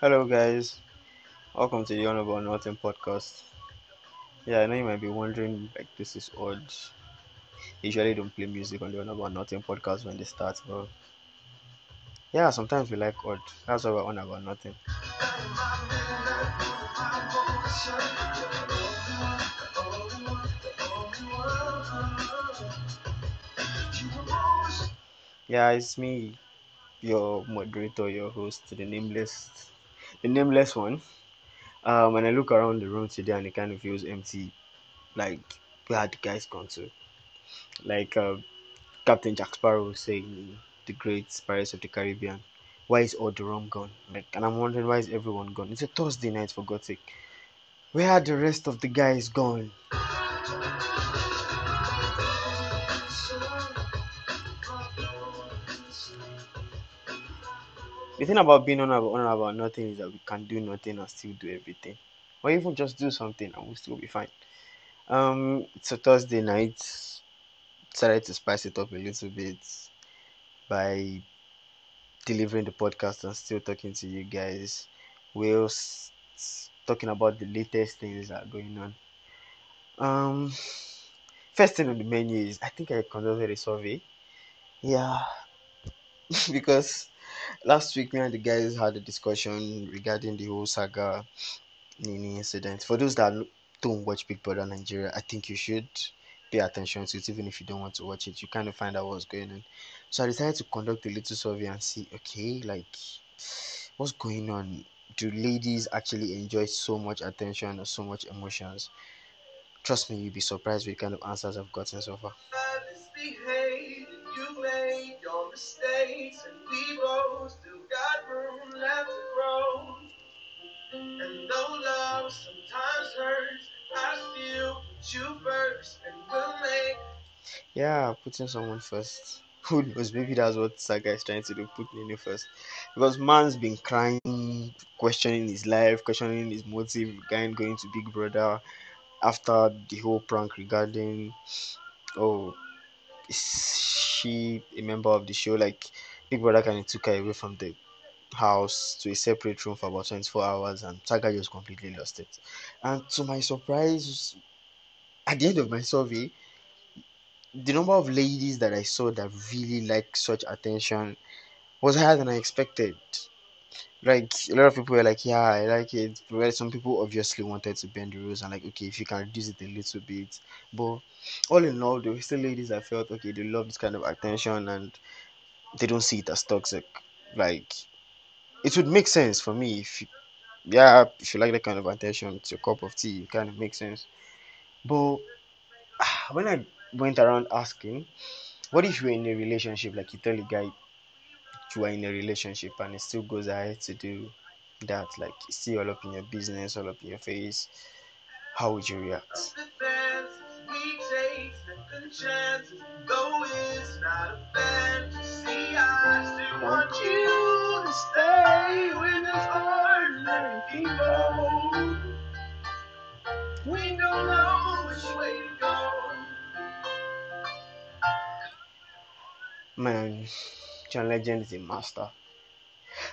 Hello guys, welcome to the All About Nothing podcast. Yeah, I know you might be wondering, like, this is odd. They usually don't play music on the All About Nothing podcast when they start, but yeah, sometimes we like odd. That's why we're on About Nothing. Yeah, it's me, your moderator, your host, the nameless one. And I look around the room today and it kind of feels empty. Like, where had the guys gone to? Like Captain Jack Sparrow saying the great Pirates of the Caribbean, why is all the rum gone? Like, and I'm wondering, why is everyone gone? It's a Thursday night, for God's sake. Where are the rest of the guys gone? The thing about being on about nothing is that we can do nothing and still do everything. Or even just do something and we'll still be fine. It's a Thursday night. Decided to spice it up a little bit by delivering the podcast and still talking to you guys. We're talking about the latest things that are going on. First thing on the menu is, I think I conducted a survey. Yeah. Because last week, me and the guys had a discussion regarding the whole Saga Nini incident. For those that don't watch Big Brother Nigeria, I think you should pay attention to it. Even if you don't want to watch it, you kind of find out what's going on. So I decided to conduct a little survey and see, okay, like, what's going on? Do ladies actually enjoy so much attention or so much emotions? Trust me, you'll be surprised with the kind of answers I've gotten so far. Yeah, putting someone first. Who knows? Maybe that's what Saga is trying to do, put Nini first. Because man's been crying, questioning his life, questioning his motive regarding going to Big Brother after the whole prank regarding, oh, is she a member of the show? Like, Big Brother kind of took her away from the house to a separate room for about 24 hours and Saga just completely lost it. And to my surprise, at the end of my survey, the number of ladies that I saw that really like such attention was higher than I expected. Like, a lot of people were like, yeah, I like it. Well, some people obviously wanted to bend the rules and like, okay, if you can reduce it a little bit. But all in all, there were still ladies that felt, okay, they love this kind of attention and they don't see it as toxic. Like, it would make sense for me if you like that kind of attention. It's your cup of tea. It kind of makes sense. But when I went around asking, what if you're in a relationship, like you tell a guy you are in a relationship and it still goes ahead to do that, like it's still all up in your business, all up in your face, how would you react? We don't know which way to go. Man, John Legend is a master.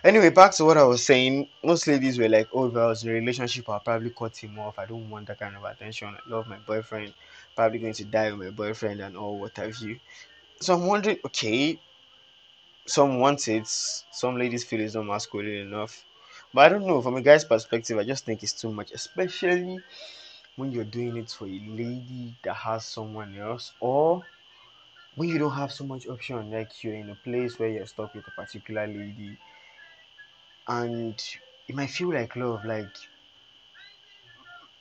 Anyway, back to what I was saying. Most ladies were like, oh, if I was in a relationship, I'll probably cut him off. I don't want that kind of attention. I love my boyfriend. Probably going to die with my boyfriend and all, what have you. So I'm wondering, okay, some want it. Some ladies feel it's not masculine enough. But I don't know. From a guy's perspective, I just think it's too much, especially when you're doing it for a lady that has someone else, or when you don't have so much option, like you're in a place where you're stuck with a particular lady, and it might feel like love, like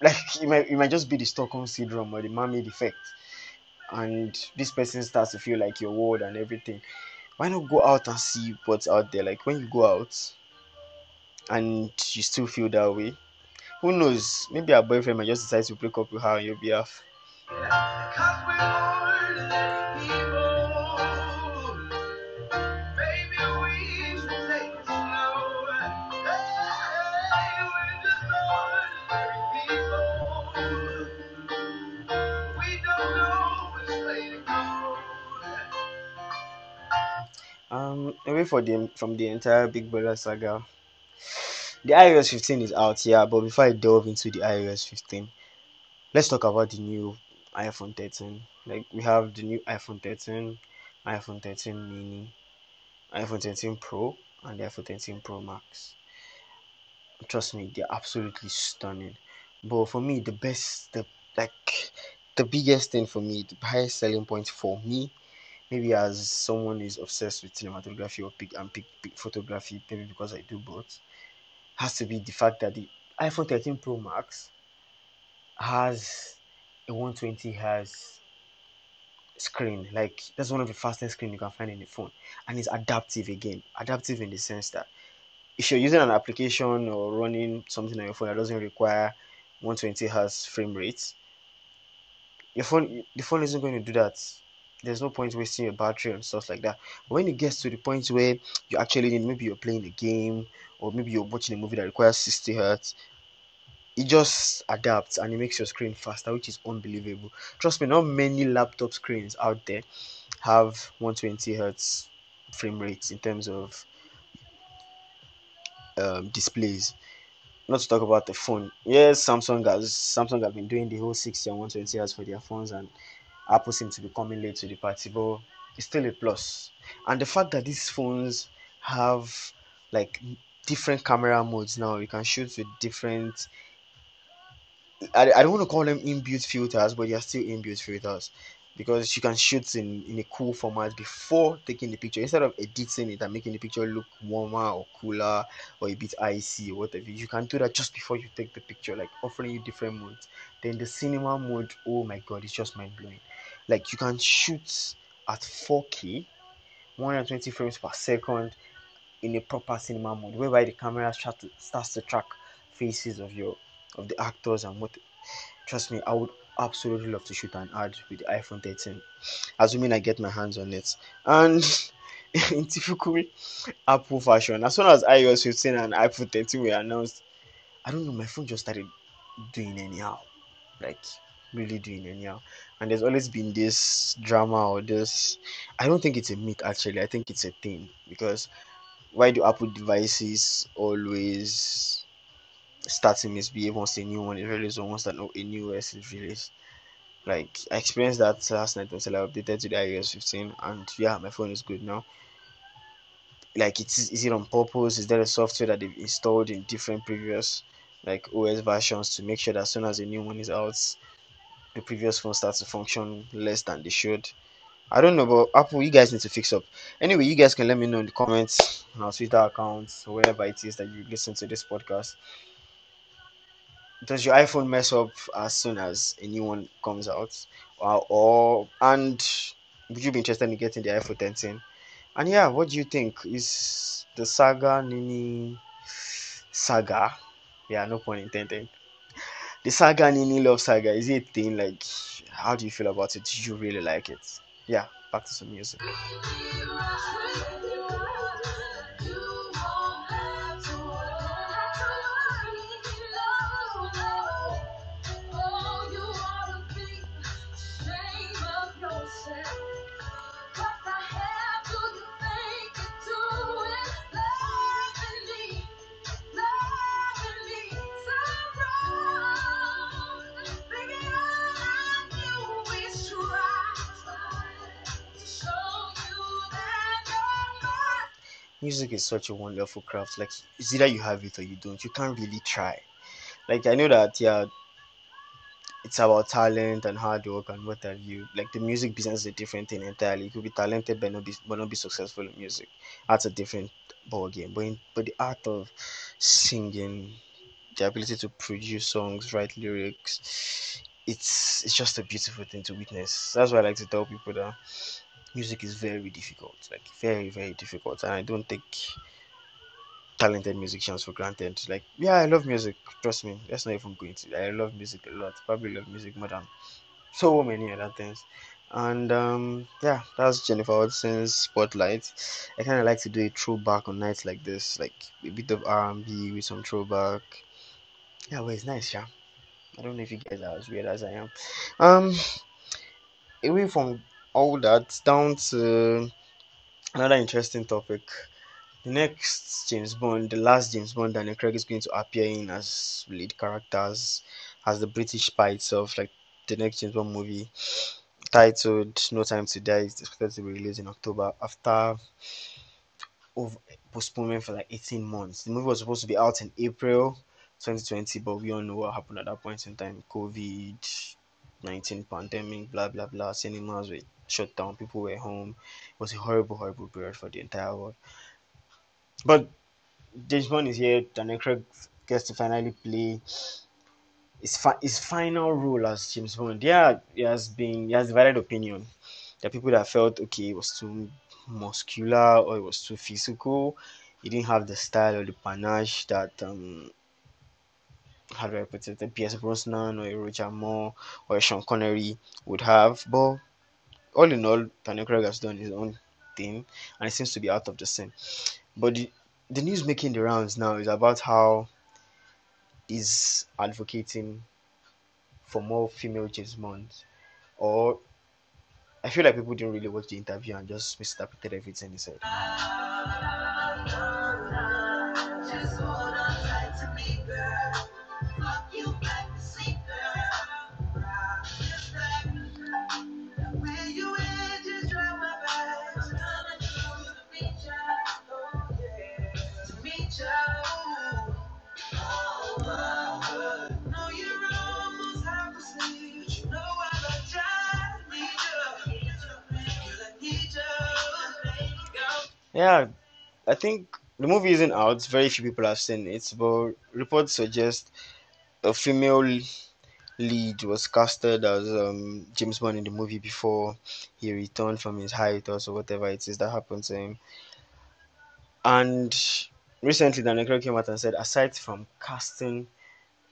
it might just be the Stockholm syndrome or the mommy defect, and this person starts to feel like your world and everything. Why not go out and see what's out there? Like, when you go out and you still feel that way, who knows? Maybe her boyfriend might just decide to break up with her on your behalf. away from the entire Big Brother saga. The iOS 15 is out, yeah, but before I delve into the iOS 15, let's talk about the new iPhone 13. Like, we have the new iPhone 13, iPhone 13 mini, iPhone 13 Pro, and the iPhone 13 Pro Max. Trust me, they're absolutely stunning. But for me, the biggest thing for me, the highest selling point for me, maybe as someone who's obsessed with cinematography or big photography, maybe because I do both, has to be the fact that the iPhone 13 Pro Max has a 120Hz screen. Like, that's one of the fastest screens you can find in the phone. And it's adaptive again. Adaptive in the sense that if you're using an application or running something on your phone that doesn't require 120Hz frame rate, the phone isn't going to do that. There's no point wasting your battery and stuff like that. But when it gets to the point where you actually need, maybe you're playing a game or maybe you're watching a movie that requires 60Hz, it just adapts and it makes your screen faster, which is unbelievable. Trust me, not many laptop screens out there have 120Hz frame rates in terms of displays. Not to talk about the phone. Yes, Samsung has been doing the whole 60 and 120Hz for their phones, and Apple seems to be coming late to the party, but it's still a plus. And the fact that these phones have like different camera modes now, you can shoot with different, I don't want to call them inbuilt filters, but they are still inbuilt filters, because you can shoot in a cool format before taking the picture, instead of editing it and making the picture look warmer or cooler or a bit icy or whatever. You can do that just before you take the picture, like offering you different modes. Then the cinema mode, oh my god, it's just mind-blowing. Like, you can shoot at 4K 120 frames per second in a proper cinema mode, whereby the camera starts to track faces of the actors and what. Trust me, I would absolutely love to shoot an ad with the iPhone 13, assuming I get my hands on it. And in typical Apple fashion, as soon as iOS 15 and iPhone 13 were announced, I don't know, my phone just started doing anyhow, like really doing anyhow. And there's always been this drama or this, I don't think it's a myth actually, I think it's a thing, because why do Apple devices always start to misbehave once a new one is released, or once that a new OS is released? Like, I experienced that last night until I updated to the iOS 15, and yeah, my phone is good now. Like, is it on purpose? Is there a software that they've installed in different previous like OS versions to make sure that as soon as a new one is out, the previous phone starts to function less than they should? I don't know, but Apple, you guys need to fix up. Anyway, you guys can let me know in the comments on our Twitter accounts or wherever it is that you listen to this podcast. Does your iPhone mess up as soon as a new one comes out? And would you be interested in getting the iPhone 13? And yeah, what do you think? Is the Saga Nini saga? Yeah, no pun intended. The Saga Nini love saga, is it a thing? Like, how do you feel about it? Do you really like it? Yeah, back to some music. Music is such a wonderful craft. Like, it's either you have it or you don't. You can't really try. Like, I know that, yeah, it's about talent and hard work and what have you. Like, the music business is a different thing entirely. You could be talented but not be successful in music. That's a different ball game. But the art of singing, the ability to produce songs, write lyrics, it's just a beautiful thing to witness. That's why I like to tell people that music is very difficult, like very, very difficult, and I don't take talented musicians for granted. Like, yeah, I love music, trust me, that's not even going to. I love music a lot, probably love music more than so many other things. And yeah, that's Jennifer Hudson's Spotlight. I kind of like to do a throwback on nights like this, like a bit of R&B with some throwback. Yeah, well, it's nice, yeah. I don't know if you guys are as weird as I am. Away from all that, down to Another interesting topic. The next James Bond, the last James Bond Daniel Craig is going to appear in as lead characters, as the British spy itself, like the next James Bond movie titled No Time to Die is expected to be released in October after postponement for like 18 months. The movie was supposed to be out in April 2020, but we all know what happened at that point in time. COVID-19 pandemic, blah blah blah. Cinemas were shut down, people were home. It was a horrible, horrible period for the entire world. But James Bond is here. Daniel Craig gets to finally play his final role as James Bond. Yeah, he has divided opinion. There are people that felt okay, it was too muscular or it was too physical. He didn't have the style or the panache that how do I put it, Pierce Brosnan or Roger Moore or Sean Connery would have. But all in all, Daniel Craig has done his own thing and it seems to be out of the scene. But the news making the rounds now is about how he's advocating for more female James Bonds. Or I feel like people didn't really watch the interview and just misinterpreted everything he said. Yeah, I think the movie isn't out. Very few people have seen it, but reports suggest a female lead was casted as James Bond in the movie before he returned from his hiatus or whatever it is that happened to him. And recently, Daniel Craig came out and said, aside from casting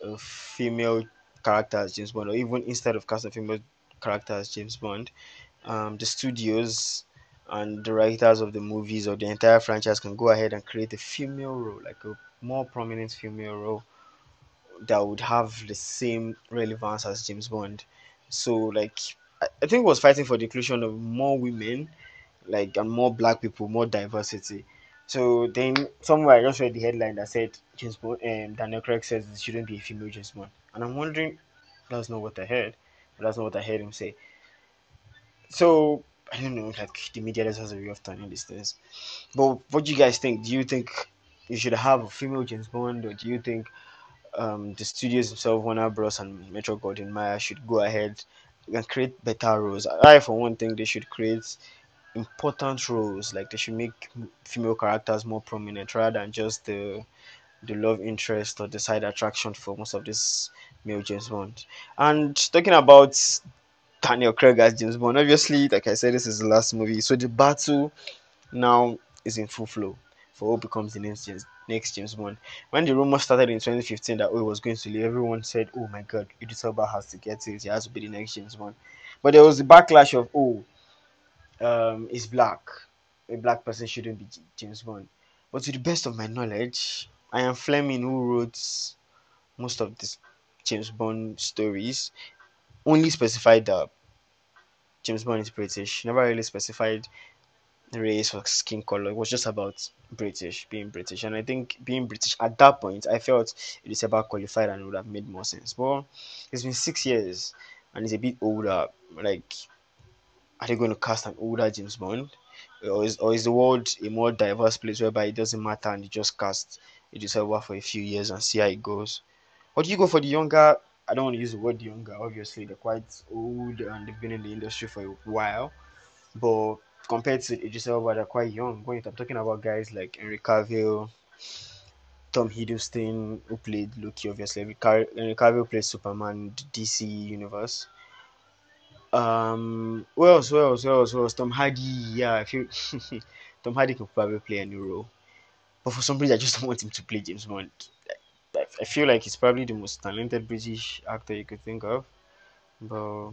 a female character as James Bond, or even instead of casting a female character as James Bond, the studios and the writers of the movies or the entire franchise can go ahead and create a female role, like a more prominent female role that would have the same relevance as James Bond. So like I think it was fighting for the inclusion of more women, like, and more black people, more diversity. So then somewhere I just read the headline that said James Bond, Daniel Craig says it shouldn't be a female James Bond, and I'm wondering, that's not what I heard. That's not what I heard him say. So I don't know, like, the media just has a way of turning these things. But what do you guys think? Do you think you should have a female James Bond, or do you think the studios themselves, Warner Bros. And Metro Goldwyn Mayer, should go ahead and create better roles? I, for one, think they should create important roles. Like, they should make female characters more prominent rather than just the love interest or the side attraction for most of this male James Bond. And talking about Daniel Craig as James Bond, obviously, like I said, this is the last movie, so the battle now is in full flow for who becomes the next James Bond. When the rumor started in 2015 that it was going to leave, everyone said, oh my god, Idris Elba has to get it, he has to be the next James Bond. But there was the backlash of, he's black, a black person shouldn't be James Bond. But to the best of my knowledge, Ian Fleming, who wrote most of these James Bond stories, only specified that James Bond is British. Never really specified race or skin color. It was just about British, being British. And I think being British at that point, I felt it is about qualified and would have made more sense. But it's been 6 years and he's a bit older. Like, are they going to cast an older James Bond? Or is the world a more diverse place whereby it doesn't matter and you just cast Idris Elba for a few years and see how it goes? Or do you go for the younger? I don't want to use the word younger, obviously, they're quite old and they've been in the industry for a while. But compared to Idris Elba, they're quite young. I'm talking about guys like Henry Cavill, Tom Hiddleston, who played Loki, obviously. Henry Cavill played Superman, the DC universe. Who else? Tom Hardy, yeah, I feel Tom Hardy could probably play a new role. But for some reason, I just don't want him to play James Bond. I feel like he's probably the most talented British actor you could think of, but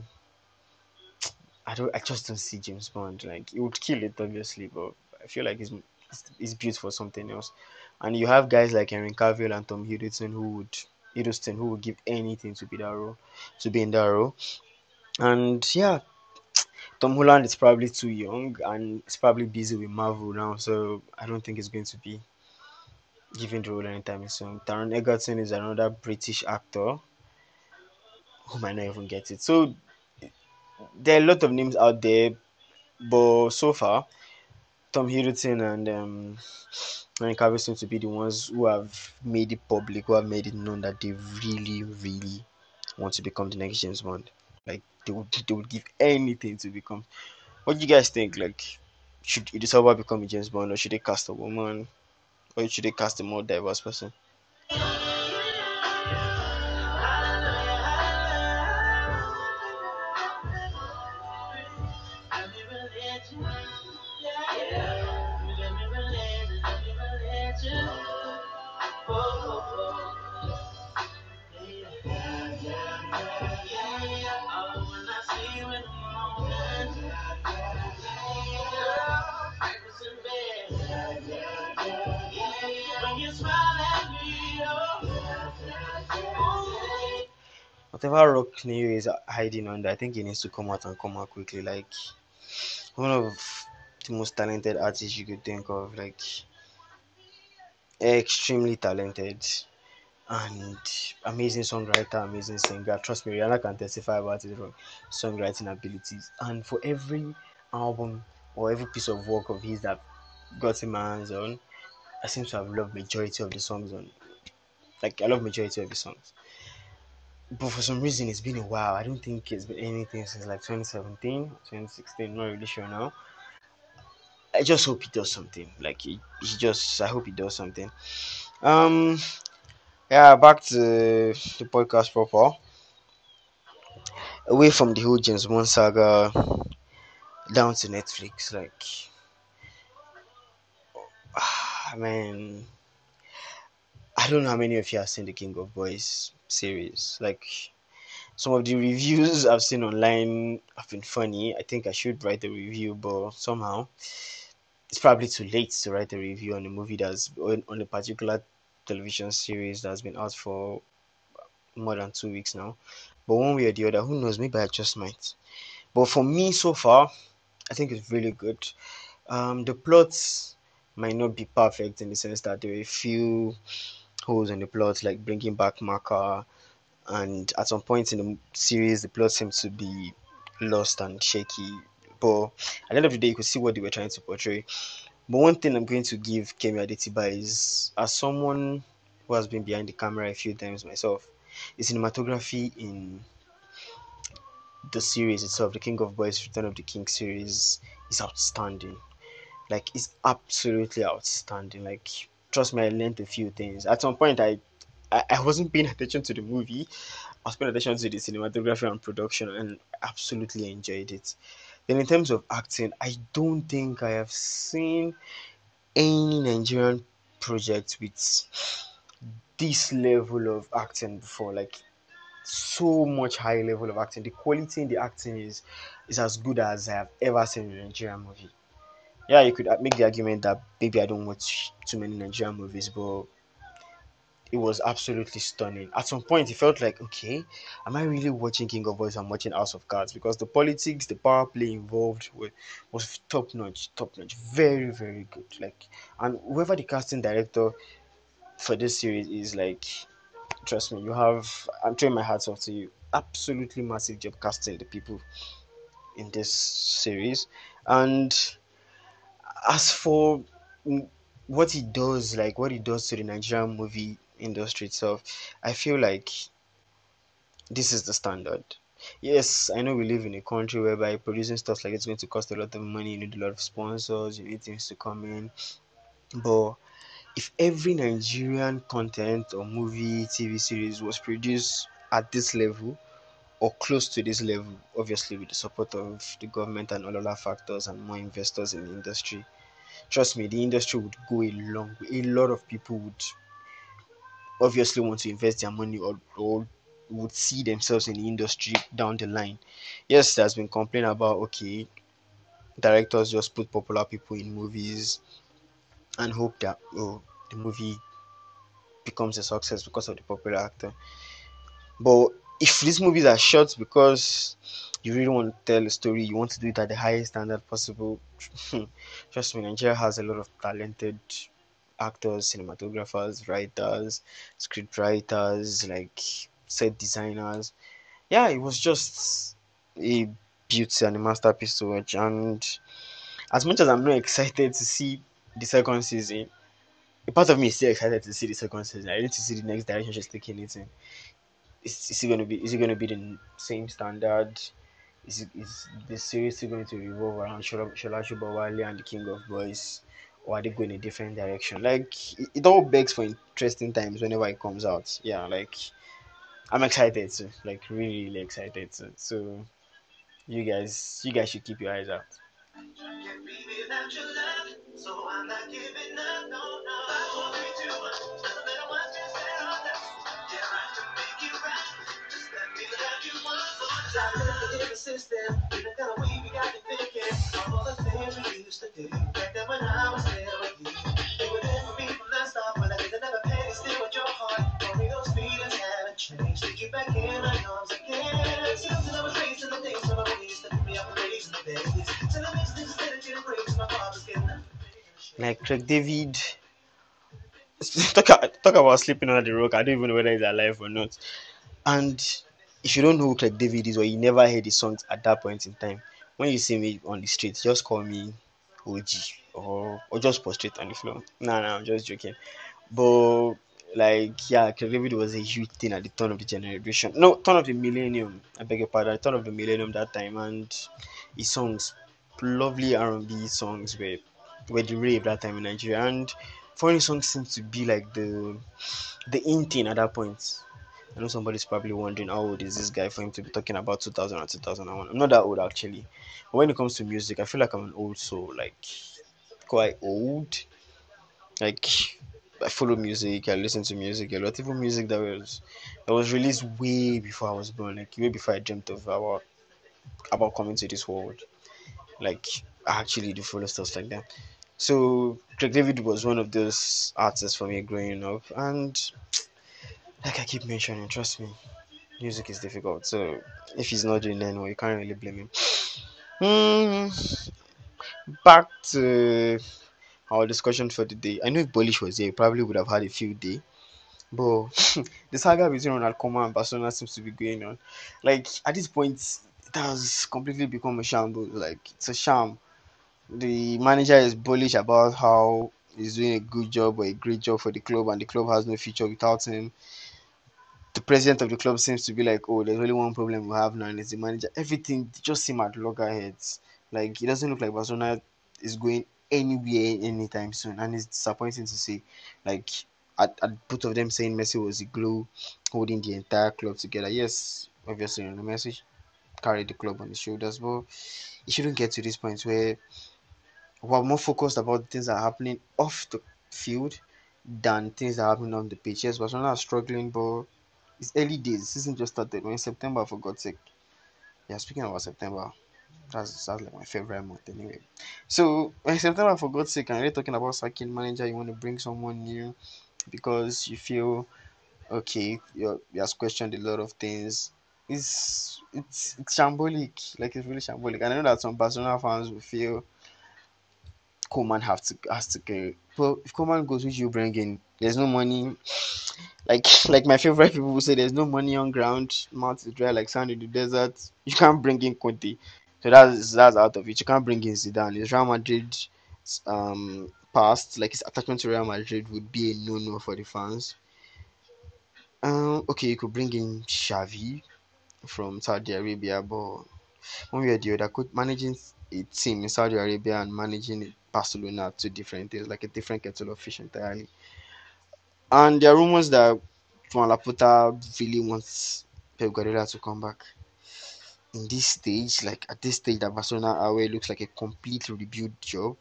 I just don't see James Bond. Like, he would kill it, obviously, but I feel like he's built for something else. And you have guys like Henry Cavill and Tom Hiddleston who would give anything to be in that role. And yeah, Tom Holland is probably too young and is probably busy with Marvel now, so I don't think he's going to be given the role anytime soon. Taron Egerton is another British actor who might not even get it. So there are a lot of names out there, but so far, Tom Hiddleston and Henry Cavill seem to be the ones who have made it public, who have made it known that they really, really want to become the next James Bond. Like, they would give anything to become. What do you guys think? Like, should Idris Elba become a James Bond, or should they cast a woman, or should they cast a more diverse person? Whatever rock Neo is hiding under, I think he needs to come out quickly. Like, one of the most talented artists you could think of, like, extremely talented and amazing songwriter, amazing singer. Trust me, Rihanna can testify about his songwriting abilities. And for every album or every piece of work of his that got in my hands on, I seem to have loved majority of the songs on. Like, I love majority of the songs. But for some reason, it's been a while. I don't think it's been anything since like 2017, 2016. Not really sure now. I just hope he does something. Like, I hope he does something. Yeah, back to the podcast proper. Away from the whole James Bond saga, down to Netflix. Like, I mean, I don't know how many of you have seen the King of Boys series. Like, some of the reviews I've seen online have been funny. I think I should write a review, but somehow it's probably too late to write a review on a movie that's on a particular television series that's been out for more than 2 weeks now. But one way or the other, who knows, maybe I just might. But for me, so far, I think it's really good. The plots might not be perfect in the sense that there are a few holes in the plot, like bringing back Maka, and at some point in the series the plot seems to be lost and shaky, but at the end of the day you could see what they were trying to portray. But one thing I'm going to give Kemi Adetiba is, as someone who has been behind the camera a few times myself, the cinematography in the series itself, the King of Boys, Return of the King series, is outstanding. Like, it's absolutely outstanding. Like, trust me, I learned a few things. At some point, I wasn't paying attention to the movie. I was paying attention to the cinematography and production, and absolutely enjoyed it. Then in terms of acting, I don't think I have seen any Nigerian project with this level of acting before. Like, so much high level of acting. The quality in the acting is as good as I have ever seen in a Nigerian movie. Yeah, you could make the argument that maybe I don't watch too many Nigerian movies, but it was absolutely stunning. At some point, it felt like, okay, am I really watching King of Boys? I'm watching House of Cards, because the politics, the power play involved was top notch, very, very good. Like, and whoever the casting director for this series is, like, trust me, I'm throwing my hats off to you. Absolutely massive job casting the people in this series. And as for what he does, like what he does to the Nigerian movie industry itself, I feel like this is the standard. Yes, I know we live in a country whereby producing stuff like it's going to cost a lot of money, you need a lot of sponsors, you need things to come in. But if every Nigerian content or movie, TV series was produced at this level, or close to this level, obviously with the support of the government and all other factors and more investors in the industry, trust me, the industry would go a long way. A lot of people would obviously want to invest their money or would see themselves in the industry down the line. Yes, there's been complaint about, okay, directors just put popular people in movies and hope that the movie becomes a success because of the popular actor. But if these movies are shot because you really want to tell a story, you want to do it at the highest standard possible. Trust me, Nigeria has a lot of talented actors, cinematographers, writers, script writers, like set designers. Yeah, it was just a beauty and a masterpiece to watch. And as much as I'm not excited to see the second season, a part of me is still excited to see the second season. I need to see the next direction she's taking it in. Is it gonna be the same standard? Is the series still going to revolve around Shola Shobawale and the King of Boys, or are they going a different direction? Like, it all begs for interesting times whenever it comes out. Yeah, like, I'm excited too. Like, really, really excited too. So you guys should keep your eyes out. Like Craig David, talk about sleeping under the rock. I don't even know whether he's alive or not. And if you don't know who Craig David is, or you never heard his songs at that point in time, when you see me on the street, just call me OG or just prostrate on the floor. No, I'm just joking. But like, yeah, Craig David was a huge thing at the turn of the generation. No, turn of the millennium. I beg your pardon, turn of the millennium that time, and his songs, lovely R&B songs were the rave that time in Nigeria, and foreign songs seem to be like the in thing at that point. I know somebody's probably wondering how old is this guy for him to be talking about 2000 and 2001. I'm not that old actually. But when it comes to music, I feel like I'm an old soul, like quite old. Like, I follow music, I listen to music, a lot of music that was released way before I was born, like way before I dreamt of about coming to this world. Like, I actually do follow stuff like that. So Craig David was one of those artists for me growing up, and like I keep mentioning, trust me, music is difficult. So if he's not doing that, you can't really blame him. Back to our discussion for the day. I know if Bolish was here, he probably would have had a few day. But the saga between Ronald Koeman and Barcelona seems to be going on. Like, at this point, it has completely become a shambles. Like, it's a sham. The manager is bullish about how he's doing a good job or a great job for the club, and the club has no future without him. The president of the club seems to be like, oh, there's only one problem we have now, and it's the manager. Everything just seems at loggerheads. Like, it doesn't look like Barcelona is going anywhere anytime soon, and it's disappointing to see. Like, at both of them saying Messi was the glue holding the entire club together. Yes, obviously, Messi carried the club on his shoulders, but it shouldn't get to this point where we're more focused about things that are happening off the field than things that are happening on the pitch. Yes, Barcelona are struggling, but it's early days. The season just started. We're in September, for God's sake. Yeah, speaking about September, that's like my favorite month anyway. So, in September, for God's sake, I'm really talking about sacking manager. You want to bring someone new because you feel, okay, you has questioned a lot of things. It's shambolic. Like, it's really shambolic. And I know that some Barcelona fans will feel Koeman has to go. But if Koeman goes, which you bring in, there's no money. Like my favorite people will say, there's no money on ground. Mouth is dry like sand in the desert. You can't bring in Conte, so that's out of it. You can't bring in Zidane. His Real Madrid past, like his attachment to Real Madrid, would be a no-no for the fans. Okay, you could bring in Xavi from Saudi Arabia, but one way or the other, could managing a team in Saudi Arabia and managing Barcelona are two different things, like a different kettle of fish entirely. And there are rumors that Juan Laporta really wants Pep Guardiola to come back. In this stage, like at this stage that Barcelona away looks like a complete rebuild job.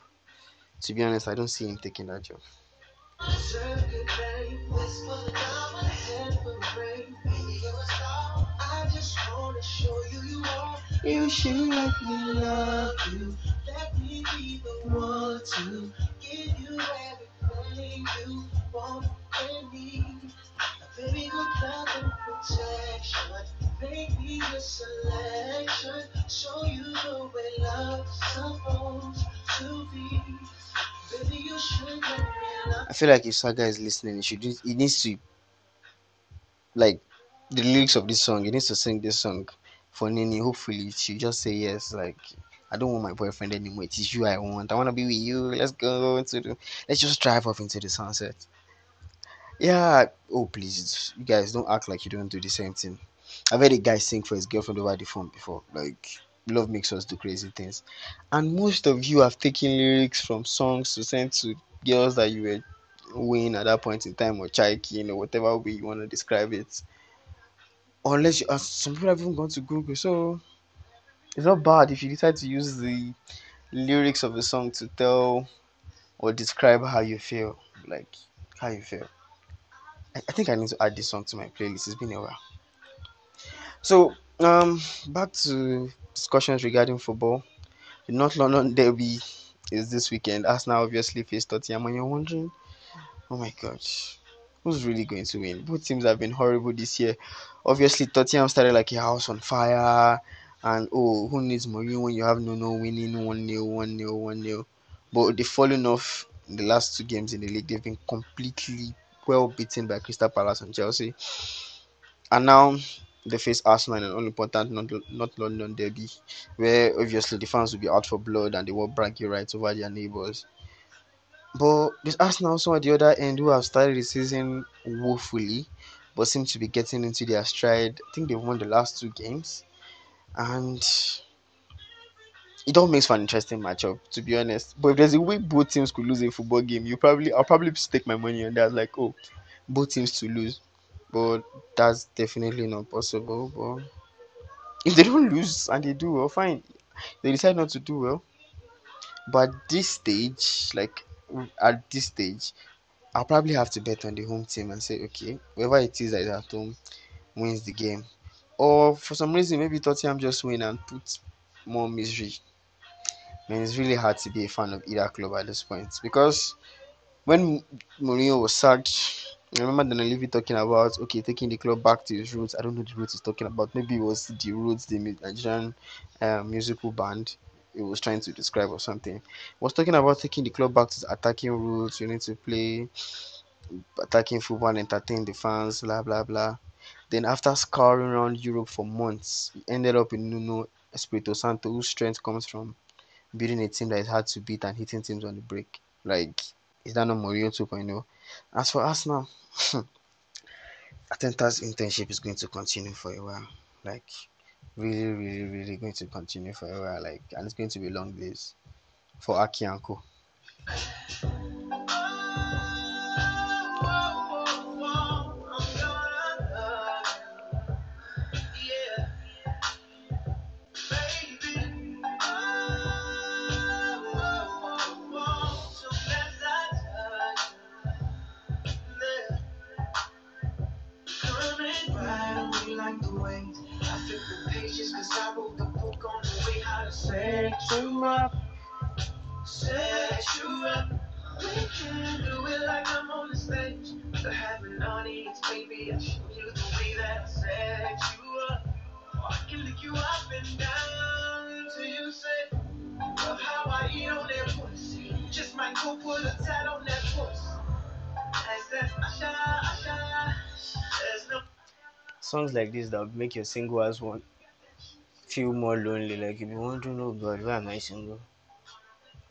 To be honest, I don't see him taking that job. You should let me love you, let me be the one to give you everything you want and need. Baby, good love and protection, make me your selection. I feel like if Saga is listening, he needs to, like, the lyrics of this song, he needs to sing this song for Nini. Hopefully, she'll just say yes, like, I don't want my boyfriend anymore. It is you I want. I want to be with you. Let's go. Let's just drive off into the sunset. Yeah. Oh, please. You guys, don't act like you don't do the same thing. I've heard a guy sing for his girlfriend over the phone before. Like, love makes us do crazy things. And most of you have taken lyrics from songs to send to girls that you were weighing at that point in time, or chiking, or whatever way you want to describe it. Unless you ask, some people have even gone to Google. So it's not bad if you decide to use the lyrics of the song to tell or describe how you feel. Like, how you feel. I think I need to add this song to my playlist. It's been a while. So, back to discussions regarding football. The North London derby is this weekend. Arsenal obviously face Tottenham, and you're wondering, oh my God, who's really going to win? Both teams have been horrible this year. Obviously, Tottenham started like a house on fire. And who needs Mourinho when you have no winning 1-0? But they've fallen off in the last two games in the league. They've been completely well beaten by Crystal Palace and Chelsea. And now they face Arsenal in an all-important North London derby, where obviously the fans will be out for blood and they will brag your rights over their neighbours. But there's Arsenal also at the other end, who have started the season woefully, but seem to be getting into their stride. I think they've won the last two games. And it all makes for an interesting matchup, to be honest. But if there's a way both teams could lose a football game, I'll probably stake my money on that. Like, both teams to lose, but that's definitely not possible. But if they don't lose and they do well, fine. They decide not to do well. But at this stage, I'll probably have to bet on the home team and say, okay, whoever it is that is at home wins the game. Or for some reason, maybe Tottenham just win and put more misery. I mean, it's really hard to be a fan of either club at this point. Because when Mourinho was sacked, I remember Daniel Levy talking about, taking the club back to his roots. I don't know the roots he's talking about. Maybe it was the roots, the Nigerian musical band he was trying to describe or something. He was talking about taking the club back to the attacking roots. You need to play attacking football and entertain the fans, blah, blah, blah. Then after scouring around Europe for months, he ended up in Nuno Espirito Santo, whose strength comes from building a team that is hard to beat and hitting teams on the break. Like, is that not Mourinho 2.0? As for Arsenal, Arteta's internship is going to continue for a while. Like, really, really, really going to continue for a while. Like, and it's going to be long days for Aki and Co. Songs like this that would make your single as one feel more lonely. Like, you'll be wondering, oh God, why am I single?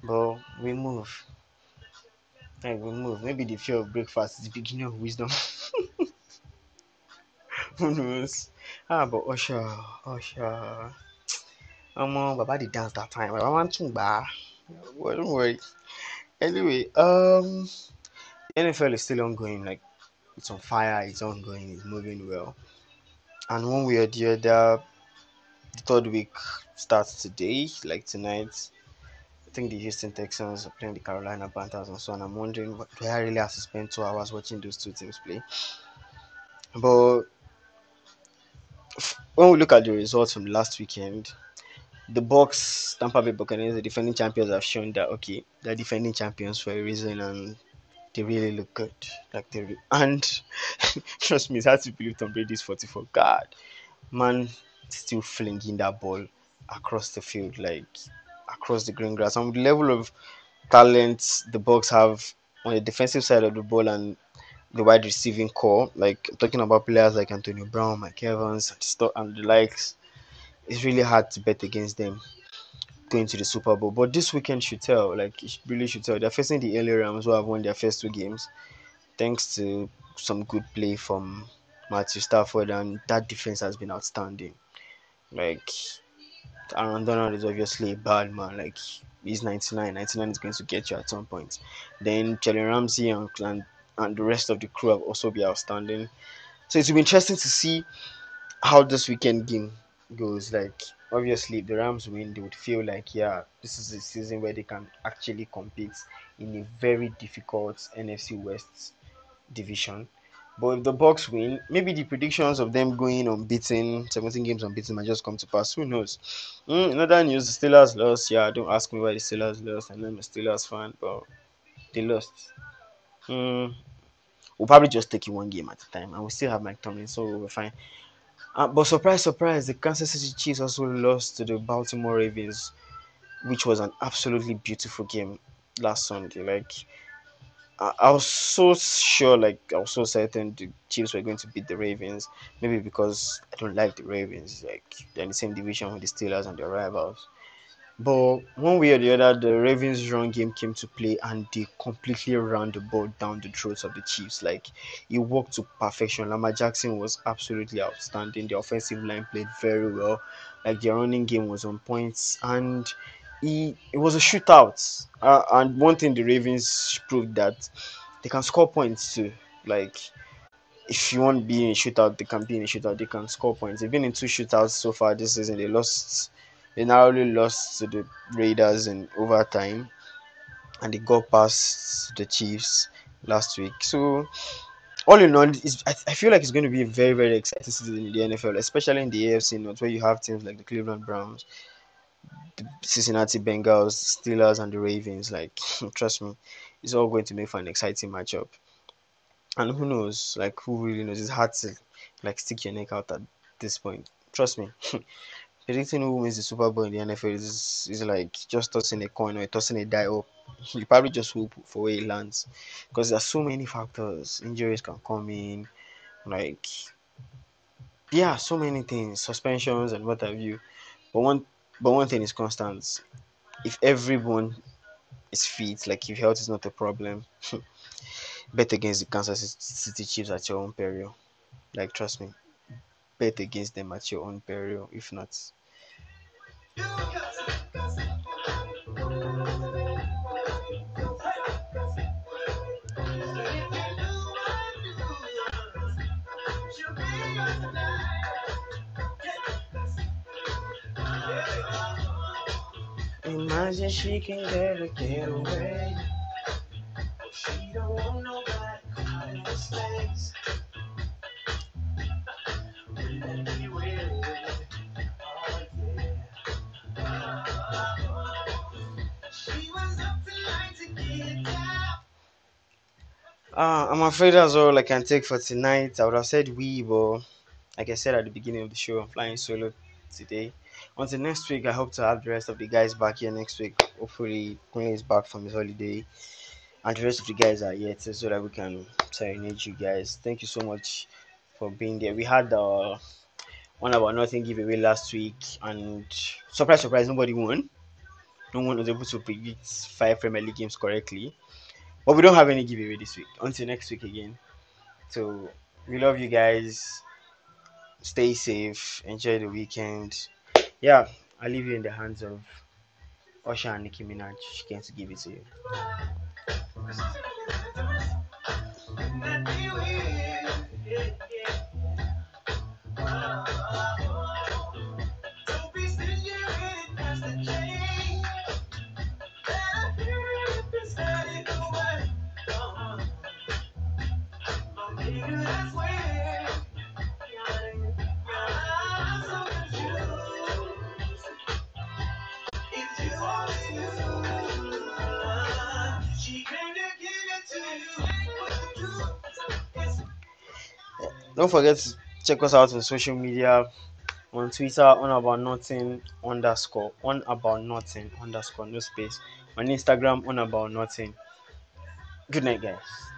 But we move. Like, we move. Maybe the fear of breakfast is the beginning of wisdom. Who knows? But Usher. Baba did dance that time. I want to bar. Well, don't worry. Anyway, the NFL is still ongoing. Like, it's on fire. It's ongoing. It's moving well. And one way or the other, the third week starts today, like tonight. I think the Houston Texans are playing the Carolina Panthers and so on. I'm wondering, do I really have to spend 2 hours watching those two teams play? But when we look at the results from last weekend, the Tampa Bay Buccaneers, the defending champions, have shown that, they're defending champions for a reason, and they really look good. Like, and trust me, it's hard to believe Tom Brady's 44. God, man, still flinging that ball across the field, like across the green grass. And with the level of talent the Bucks have on the defensive side of the ball and the wide receiving core, like I'm talking about players like Antonio Brown, Mike Evans, and the likes, it's really hard to bet against them going to the Super Bowl. But this weekend should tell. Like, it really should tell. They're facing the LA Rams, who have won their first two games thanks to some good play from Matthew Stafford, and that defense has been outstanding. Like, Aaron Donald is obviously a bad man. Like, he's 99. 99 is going to get you at some point. Then Jalen Ramsey and the rest of the crew have also been outstanding. So it's will be interesting to see how this weekend game goes. Like, obviously, if the Rams win, they would feel like, yeah, this is a season where they can actually compete in a very difficult NFC West division. But if the Bucks win, maybe the predictions of them going unbeaten, 17 games unbeaten, might just come to pass. Who knows? In other news, the Steelers lost. Yeah, don't ask me why the Steelers lost. I'm a Steelers fan, but they lost. We'll probably just take it one game at a time, and we'll still have Mike Tomlin, so we're fine. But surprise, surprise, the Kansas City Chiefs also lost to the Baltimore Ravens, which was an absolutely beautiful game last Sunday. Like, I was so sure, like, I was so certain the Chiefs were going to beat the Ravens. Maybe because I don't like the Ravens. Like, they're in the same division with the Steelers and their rivals. But one way or the other, the Ravens' run game came to play, and they completely ran the ball down the throats of the Chiefs. Like, it worked to perfection. Lamar Jackson was absolutely outstanding. The offensive line played very well. Like, their running game was on points, and it was a shootout. And one thing the Ravens proved that they can score points too. Like, if you want to be in a shootout, they can be in a shootout. They can score points. They've been in two shootouts so far this season. They narrowly lost to the Raiders in overtime, and they got past the Chiefs last week. So, all in all, I feel like it's going to be a very, very exciting season in the NFL, especially in the AFC North, where you have teams like the Cleveland Browns, the Cincinnati Bengals, the Steelers, and the Ravens. Like, trust me, it's all going to make for an exciting matchup. And who knows? Like, who really knows? It's hard to, like, stick your neck out at this point. Trust me. Predicting who wins the Super Bowl in the NFL is like just tossing a coin or tossing a die up. You probably just hope for where it lands, because there's so many factors. Injuries can come in, like, yeah, so many things, suspensions and what have you. But one thing is constant: if everyone is fit, like if health is not a problem, bet against the Kansas City Chiefs at your own peril. Like, trust me, bet against them at your own peril. If not, imagine she can never get away. She don't want nobody calling her slaves. I'm afraid that's all I can take for tonight. I would have said we, but like I said at the beginning of the show, I'm flying solo today. Until next week, I hope to have the rest of the guys back here next week. Hopefully, Queen is back from his holiday, and the rest of the guys are here too, so that we can serenade you guys. Thank you so much for being there. We had one about nothing giveaway last week, and surprise, surprise, nobody won. No one was able to predict 5 Premier League games correctly. But we don't have any giveaway this week. Until next week again. So, we love you guys. Stay safe. Enjoy the weekend. Yeah, I'll leave you in the hands of Usher and Nicki Minaj. She came to give it to you. Don't forget to check us out on social media. on Twitter, onaboutnothing_, no space. On Instagram, onaboutnothing. Good night, guys.